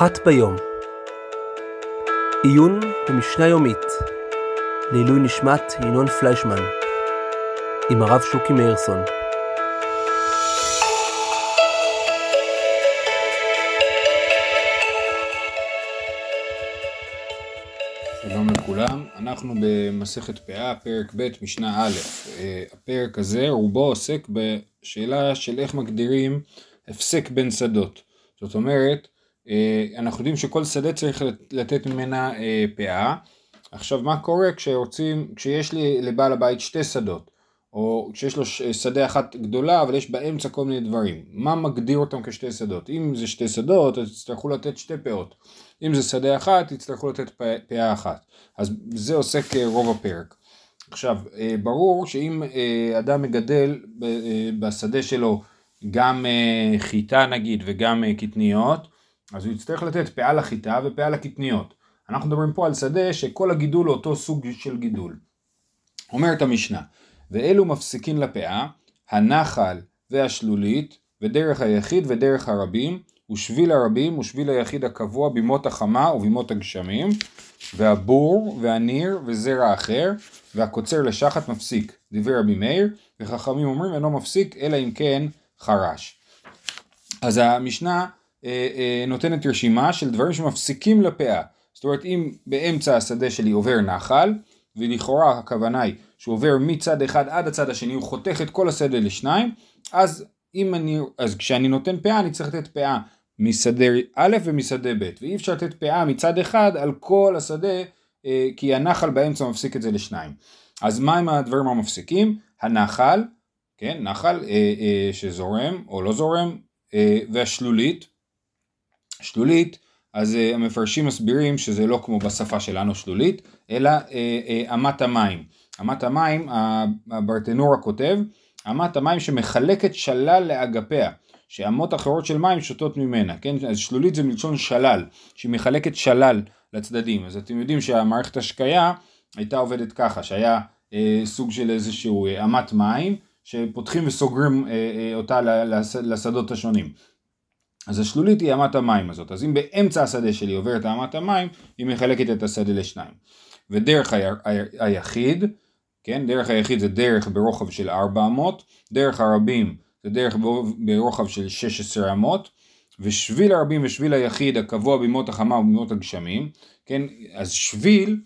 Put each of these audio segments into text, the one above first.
אחת ביום. עיון במשנה יומית לעילוי נשמת ינון פליישמן עם הרב שוקי מאירסון. שלום לכולם, אנחנו במסכת פאה, פרק ב' משנה א'. הפרק הזה רובו עוסק בשאלה של איך מגדירים הפסק בין שדות. זאת אומרת, אנחנו יודעים שכל שדה צריך לתת ממנה פאה. עכשיו מה קורה כשיש לי לבעל הבית שתי שדות, או כשיש לו שדה אחת גדולה אבל יש באמצע כל מיני דברים, מה מגדיר אותם כשתי שדות? אם זה שתי שדות אז יצטרכו לתת שתי פאות, אם זה שדה אחת יצטרכו לתת פאה אחת. אז זה עוסק רוב הפרק. עכשיו ברור שאם אדם מגדל בשדה שלו גם חיטה נגיד וגם קטניות, אז הוא יצטרך לתת פאה לחיטה ופאה לקטניות. אנחנו מדברים פה על שדה שכל הגידול הוא אותו סוג של גידול. אומרת המשנה, ואלו מפסיקין לפאה, הנחל והשלולית ודרך היחיד ודרך הרבים ושביל הרבים ושביל היחיד הקבוע בימות החמה ובימות הגשמים, והבור והניר וזרע אחר והקוצר לשחת מפסיק, דברי רבי מאיר, וחכמים אומרים אינו מפסיק אלא אם כן חרש. אז המשנה נותנת רשימה של דברים שמפסיקים לפאה. זאת אומרת, אם באמצע השדה שלי עובר נחל, ולכאורה הכוונה היא שהוא עובר מצד אחד עד הצד השני, הוא חותך את כל השדה לשניים, אז כשאני נותן פאה אני צריך לתת פאה משדה א' ומשדה ב', ואי אפשר לתת פאה מצד אחד על כל השדה, כי הנחל באמצע מפסיק את זה לשניים. אז מה עם הדברים המפסיקים? הנחל, כן, נחל שזורם או לא זורם, והשלולית, אז המפרשים מסבירים שזה לא כמו בשפה שלנו שלולית, אלא אמת המים. אמת המים, הברטנורה כותב, אמת המים שמחלקת שלל לאגפיה, שאמות אחרות של מים שותות ממנה, כן? אז שלולית זה מלשון שלל, שהיא מחלקת שלל לצדדים. אז אתם יודעים שהמערכת השקיה הייתה עובדת ככה, שהיה סוג של איזשהו אמת מים, שפותחים וסוגרים אותה לשדות השונים. אז השלולית היא אמת המים הזאת. אז אם באמצע השדה שלי עוברת אמת המים, היא מחלקת את השדה לשניים. ודרך היחיד, כן, דרך היחיד זה דרך ברוחב של 4 אמות, דרך הרבים זה דרך ברוחב של 16 אמות, ושביל הרבים ושביל היחיד הקבוע בימות החמה ובימות הגשמים, כן, אז שביל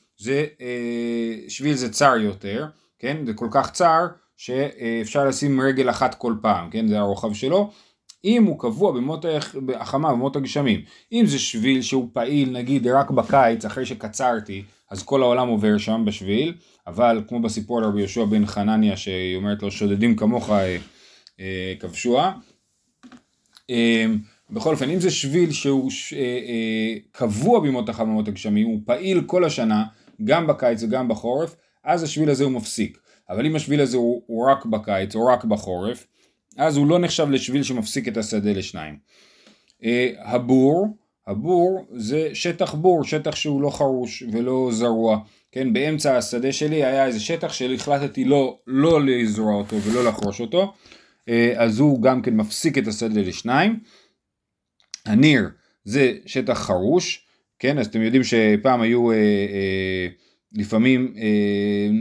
זה צר יותר, כן, זה כל כך צר שאפשר לשים רגל אחת כל פעם, כן, זה הרוחב שלו. אם הוא קבוע במות החמה ובמות הגשמים, אם זה שביל שהוא פעיל נגיד רק בקיץ אחרי שקצרתי, אז כל העולם עובר שם בשביל, אבל כמו בסיפור על רבי יהושע בן חנניה שהיא אומרת לו שודדים כמוך כבשוע, בכל אופן אם זה שביל שהוא קבוע במות החמה ובמות הגשמים, הוא פעיל כל השנה גם בקיץ וגם בחורף, אז השביל הזה הוא מפסיק. אבל אם השביל הזה הוא רק בקיץ או רק בחורף, אז הוא לא נחשב לשביל שמפסיק את השדה לשניים. הבור זה שטח בור, שטח שהוא לא חרוש ולא זרוע, כן, באמצע השדה שלי היה איזה שטח שהחלטתי לא לזרוע אותו ולא לחרוש אותו, אז הוא גם כן מפסיק את השדה לשניים. הניר זה שטח חרוש, כן, אז אתם יודעים שפעם היו לפעמים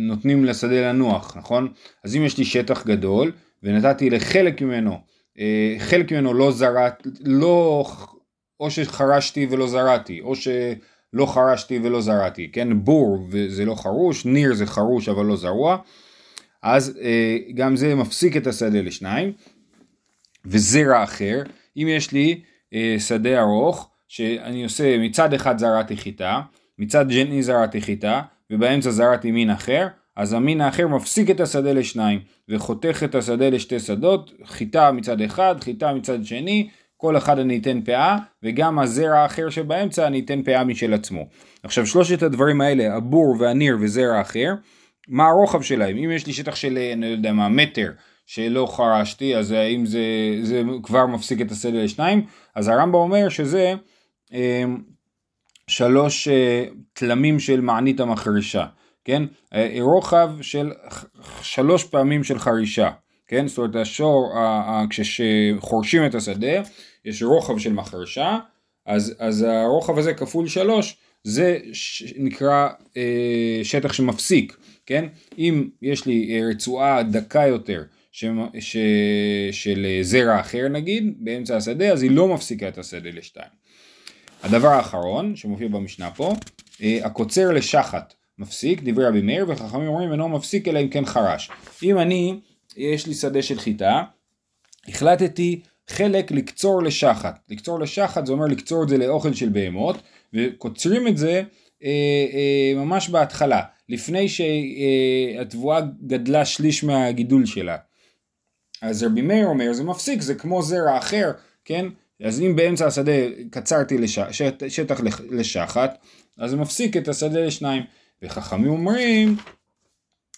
נותנים לשדה לנוח, נכון? אז אם יש לי שטח גדול, ונתתי לחלק ממנו, לא זרעתי, או שחרשתי ולא זרעתי, או שלא חרשתי ולא זרעתי, כן, בור זה לא חרוש, ניר זה חרוש אבל לא זרוע, אז גם זה מפסיק את השדה לשניים. וזרע אחר, אם יש לי שדה ארוך, שאני עושה מצד אחד זרעתי חיטה, מצד שני זרעתי חיטה, ובאמצע זרעתי מין אחר, אז המין האחר מפסיק את השדה לשניים, וחותך את השדה לשתי שדות, חיטה מצד אחד, חיטה מצד שני, כל אחד אני אתן פאה, וגם הזרע האחר שבאמצע אני אתן פאה משל עצמו. עכשיו שלושת הדברים האלה, הבור והניר וזרע אחר, מה הרוחב שלהם? אם יש לי שטח של, אני יודע מה, מטר, שלא חרשתי, אז אם זה כבר מפסיק את השדה לשניים, אז הרמב"ם אומר שזה 3 תלמים של מענית המחרישה. כן, רוחב של 3 פעמים של חרישה, כן, זאת אומרת, כשחורשים את השדה, יש רוחב של מחרשה, אז הרוחב הזה כפול 3, זה נקרא שטח שמפסיק, כן? אם יש לי רצועה דקה יותר של זרע אחר נגיד, באמצע השדה, אז היא לא מפסיקה את השדה לשתיים. הדבר האחרון שמופיע במשנה פה, הקוצר לשחת מפסיק, דברי רבי מאיר, וחכמים אומרים אינו מפסיק אלא אם כן חרש. אם אני, יש לי שדה של חיטה, החלטתי חלק לקצור לשחת. לקצור לשחת זה אומר לקצור את זה לאוכל של בהמות, וקוצרים את זה ממש בהתחלה, לפני שהתבואה גדלה שליש מהגידול שלה. אז רבי מאיר אומר, זה מפסיק, זה כמו זרע אחר, כן? אז אם באמצע השדה קצרתי שטח לשחת, אז זה מפסיק את השדה לשניים. וחכמים אומרים,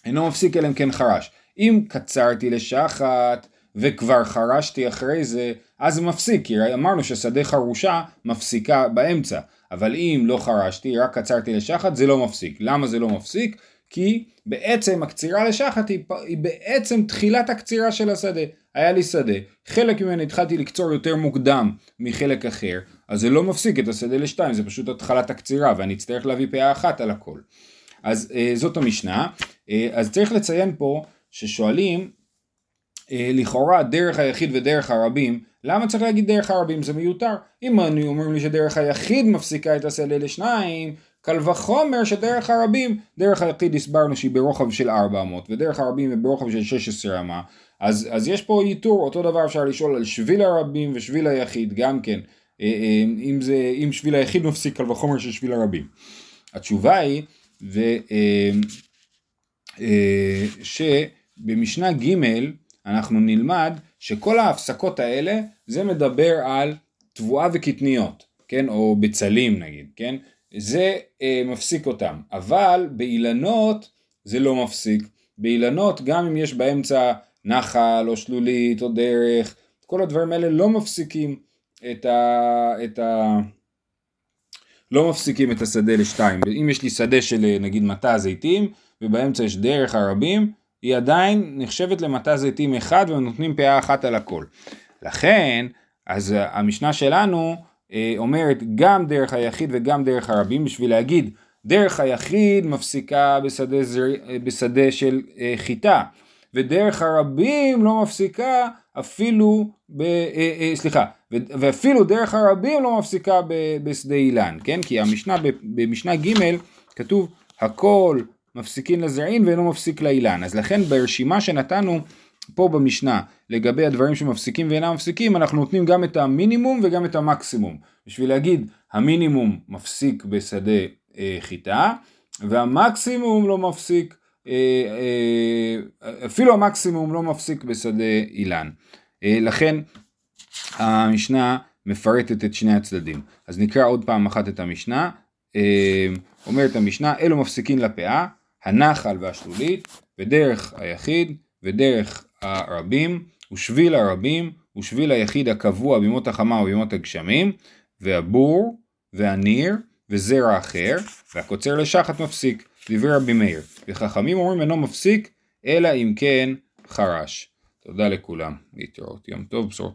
אינו מפסיק אלא אם כן חרש. אם קצרתי לשחת וכבר חרשתי אחרי זה, אז מפסיק, כי אמרנו ששדה חרושה מפסיקה באמצע. אבל אם לא חרשתי, רק קצרתי לשחת, זה לא מפסיק. למה זה לא מפסיק? כי בעצם הקצירה לשחת היא בעצם תחילת הקצירה של השדה. היה לי שדה, חלק ממנו התחלתי לקצור יותר מוקדם מחלק אחר, אז זה לא מפסיק את השדה לשתיים, זה פשוט התחלת הקצירה, ואני אצטרך להביא פאה אחת על הכל. אז זאת המשנה. אז צריך לציין פה ששואלים, לכאורה דרך היחיד ודרך הרבים, למה צריך להגיד דרך הרבים? זה מיותר. אם אני אומרים לי שדרך היחיד מפסיקה את השדה לשניים, קל וחומר שדרך הרבים, דרך היחיד הסברנו שהיא ברוחב של 400, ודרך הרבים היא ברוחב של 16 אמה, אז יש פה ייתור, אותו דבר אפשר לשאול על שביל הרבים ושביל היחיד, גם כן, אם שביל היחיד מפסיק, קל וחומר של שביל הרבים. התשובה היא, שבמשנה ג' אנחנו נלמד שכל ההפסקות האלה, זה מדבר על תבואה וקטניות, כן? או בצלים נגיד, כן? זה מפסיק אותם, אבל באילנות זה לא מפסיק. באילנות גם אם יש באמצע נחל או שלולית או דרך, כל הדברים האלה לא מפסיקים לא מפסיקים את השדה לשתיים. אם יש לי שדה של נגיד מטע זיתים ובאמצע יש דרך הרבים, היא עדיין נחשבת למטע זיתים אחד ונותנים פאה אחת על הכל. לכן אז המשנה שלנו אומרת גם דרך היחיד וגם דרך הרבים, בשביל להגיד דרך היחיד מפסיקה בשדה של חיטה, ודרך הרבים לא מפסיקה אפילו ואפילו דרך הרבים לא מפסיקה בשדה אילן, כן? כי המשנה במשנה ג' כתוב הכל מפסיקין לזרעין ואינו מפסיק לאילן. אז לכן ברשימה שנתנו פה במשנה, לגבי הדברים שמפסיקים ואינם מפסיקים, אנחנו נותנים גם את המינימום וגם את המקסימום. בשביל להגיד, המינימום מפסיק בשדה חיטה, והמקסימום לא מפסיק, אפילו המקסימום לא מפסיק בשדה אילן. לכן, המשנה מפרטת את שני הצדדים. אז נקרא עוד פעם אחת את המשנה, אומרת המשנה, אלו מפסיקים לפאה, הנחל והשלולית, ודרך היחיד, ודרך הרבים, ושביל הרבים, ושביל היחיד הקבוע בימות החמה ובימות הגשמים, והבור, והניר, וזרע אחר, והקוצר לשחת מפסיק, דברי רבי מאיר. וחכמים אומרים אינו מפסיק, אלא אם כן חרש. תודה לכולם, להתראות, יום טוב, בשורות טובות.